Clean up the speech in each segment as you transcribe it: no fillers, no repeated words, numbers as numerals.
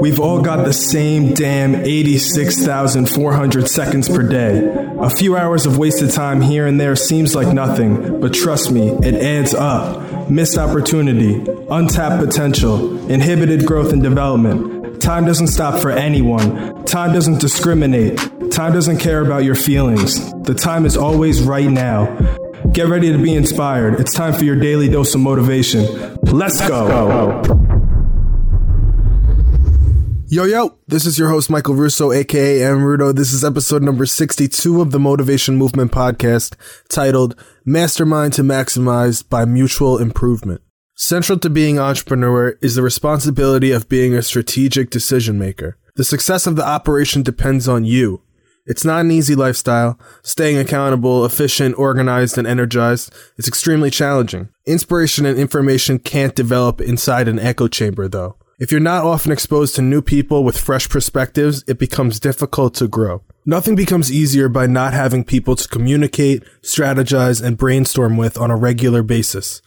We've all got the same damn 86,400 seconds per day. A few hours of wasted time here and there seems like nothing, but trust me, it adds up. Missed opportunity, untapped potential, inhibited growth and development. Time doesn't stop for anyone. Time doesn't discriminate. Time doesn't care about your feelings. The time is always right now. Get ready to be inspired. It's time for your daily dose of motivation. Let's go. Yo, this is your host, Michael Russo, aka Amrudo. This is episode number 62 of the Motivation Movement podcast, titled Mastermind to Maximize by Mutual Improvement. Central to being an entrepreneur is the responsibility of being a strategic decision maker. The success of the operation depends on you. It's not an easy lifestyle. Staying accountable, efficient, organized, and energized is extremely challenging. Inspiration and information can't develop inside an echo chamber, though. If you're not often exposed to new people with fresh perspectives, it becomes difficult to grow. Nothing becomes easier by not having people to communicate, strategize, and brainstorm with on a regular basis.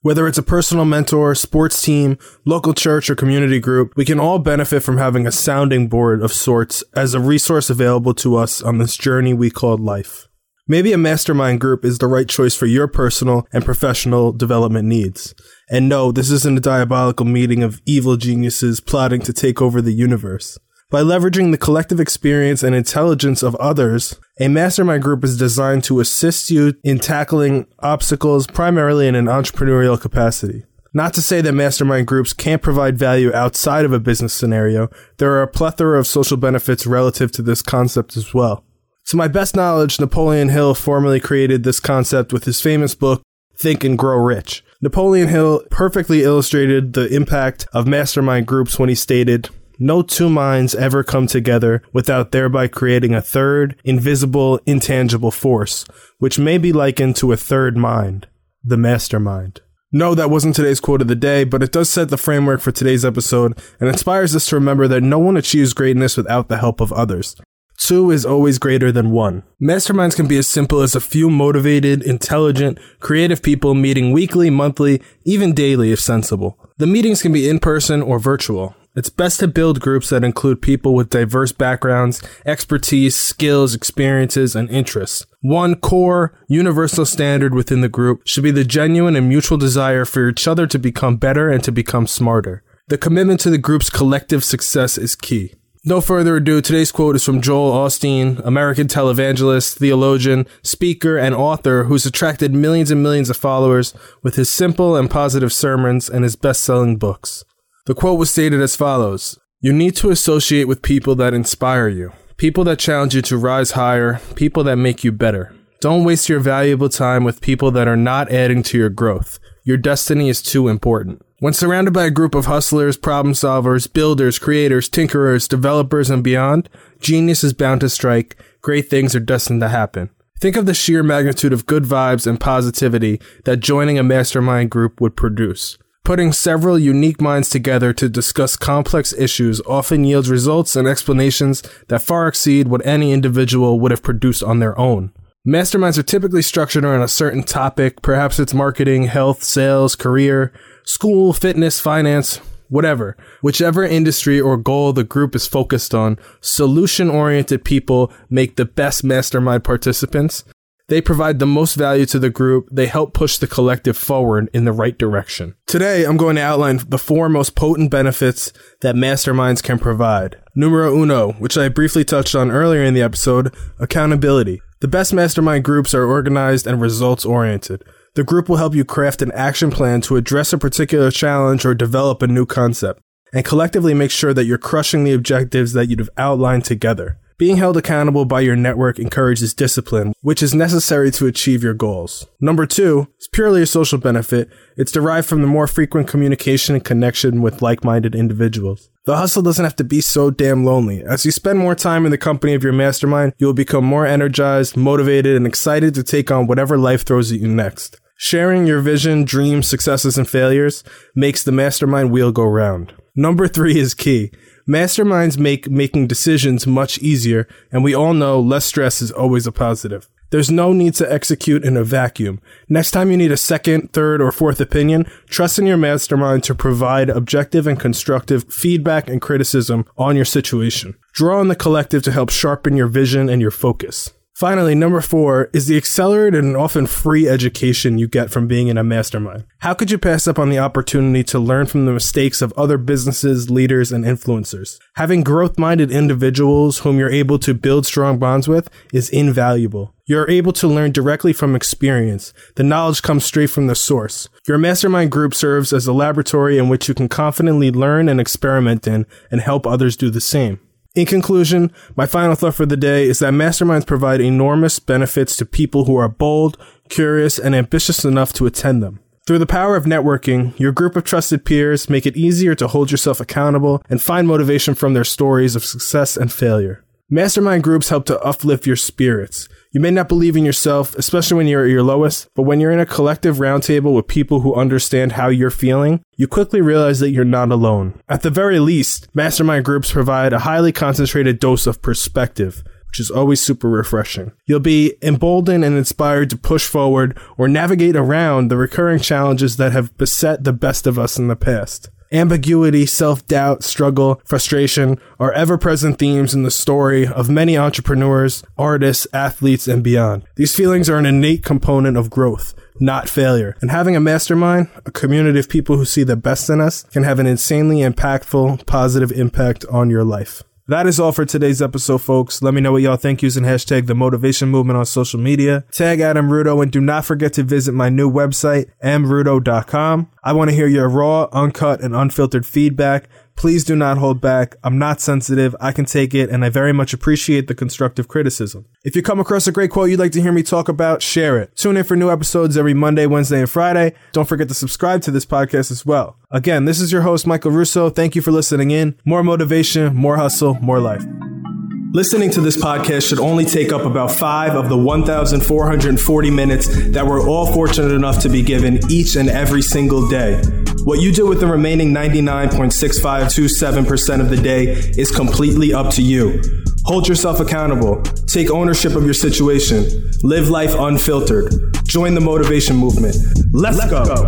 Whether it's a personal mentor, sports team, local church, or community group, we can all benefit from having a sounding board of sorts as a resource available to us on this journey we call life. Maybe a mastermind group is the right choice for your personal and professional development needs. And no, this isn't a diabolical meeting of evil geniuses plotting to take over the universe. By leveraging the collective experience and intelligence of others, a mastermind group is designed to assist you in tackling obstacles primarily in an entrepreneurial capacity. Not to say that mastermind groups can't provide value outside of a business scenario. There are a plethora of social benefits relative to this concept as well. To my best knowledge, Napoleon Hill formally created this concept with his famous book, Think and Grow Rich. Napoleon Hill perfectly illustrated the impact of mastermind groups when he stated, "No two minds ever come together without thereby creating a third, invisible, intangible force, which may be likened to a third mind, the mastermind." No, that wasn't today's quote of the day, but it does set the framework for today's episode and inspires us to remember that no one achieves greatness without the help of others. 2 is always greater than 1. Masterminds can be as simple as a few motivated, intelligent, creative people meeting weekly, monthly, even daily if sensible. The meetings can be in person or virtual. It's best to build groups that include people with diverse backgrounds, expertise, skills, experiences, and interests. One core, universal standard within the group should be the genuine and mutual desire for each other to become better and to become smarter. The commitment to the group's collective success is key. No further ado, today's quote is from Joel Osteen, American televangelist, theologian, speaker, and author who's attracted millions and millions of followers with his simple and positive sermons and his best-selling books. The quote was stated as follows: "You need to associate with people that inspire you, people that challenge you to rise higher, people that make you better. Don't waste your valuable time with people that are not adding to your growth. Your destiny is too important." When surrounded by a group of hustlers, problem solvers, builders, creators, tinkerers, developers, and beyond, genius is bound to strike. Great things are destined to happen. Think of the sheer magnitude of good vibes and positivity that joining a mastermind group would produce. Putting several unique minds together to discuss complex issues often yields results and explanations that far exceed what any individual would have produced on their own. Masterminds are typically structured around a certain topic. Perhaps it's marketing, health, sales, career, school, fitness, finance, whatever. Whichever industry or goal the group is focused on, solution-oriented people make the best mastermind participants. They provide the most value to the group. They help push the collective forward in the right direction. Today, I'm going to outline the 4 most potent benefits that masterminds can provide. Numero uno, which I briefly touched on earlier in the episode, accountability. The best mastermind groups are organized and results-oriented. The group will help you craft an action plan to address a particular challenge or develop a new concept, and collectively make sure that you're crushing the objectives that you've outlined together. Being held accountable by your network encourages discipline, which is necessary to achieve your goals. Number 2 is purely a social benefit. It's derived from the more frequent communication and connection with like-minded individuals. The hustle doesn't have to be so damn lonely. As you spend more time in the company of your mastermind, you will become more energized, motivated, and excited to take on whatever life throws at you next. Sharing your vision, dreams, successes, and failures makes the mastermind wheel go round. Number 3 is key. Masterminds make making decisions much easier, and we all know less stress is always a positive. There's no need to execute in a vacuum. Next time you need a second, third, or fourth opinion, trust in your mastermind to provide objective and constructive feedback and criticism on your situation. Draw on the collective to help sharpen your vision and your focus. Finally, number 4 is the accelerated and often free education you get from being in a mastermind. How could you pass up on the opportunity to learn from the mistakes of other businesses, leaders, and influencers? Having growth-minded individuals whom you're able to build strong bonds with is invaluable. You're able to learn directly from experience. The knowledge comes straight from the source. Your mastermind group serves as a laboratory in which you can confidently learn and experiment in and help others do the same. In conclusion, my final thought for the day is that masterminds provide enormous benefits to people who are bold, curious, and ambitious enough to attend them. Through the power of networking, your group of trusted peers make it easier to hold yourself accountable and find motivation from their stories of success and failure. Mastermind groups help to uplift your spirits. You may not believe in yourself, especially when you're at your lowest, but when you're in a collective roundtable with people who understand how you're feeling, you quickly realize that you're not alone. At the very least, mastermind groups provide a highly concentrated dose of perspective, which is always super refreshing. You'll be emboldened and inspired to push forward or navigate around the recurring challenges that have beset the best of us in the past. Ambiguity, self-doubt, struggle, frustration are ever-present themes in the story of many entrepreneurs, artists, athletes, and beyond. These feelings are an innate component of growth, not failure. And having a mastermind, a community of people who see the best in us, can have an insanely impactful, positive impact on your life. That is all for today's episode, folks. Let me know what y'all think using hashtag The Motivation Movement on social media. Tag @amrudo, and do not forget to visit my new website, amrudo.com. I want to hear your raw, uncut, and unfiltered feedback. Please do not hold back. I'm not sensitive. I can take it, and I very much appreciate the constructive criticism. If you come across a great quote you'd like to hear me talk about, share it. Tune in for new episodes every Monday, Wednesday, and Friday. Don't forget to subscribe to this podcast as well. Again, this is your host, Michael Russo. Thank you for listening in. More motivation, more hustle, more life. Listening to this podcast should only take up about 5 of the 1,440 minutes that we're all fortunate enough to be given each and every single day. What you do with the remaining 99.6527% of the day is completely up to you. Hold yourself accountable. Take ownership of your situation. Live life unfiltered. Join the motivation movement. Let's go.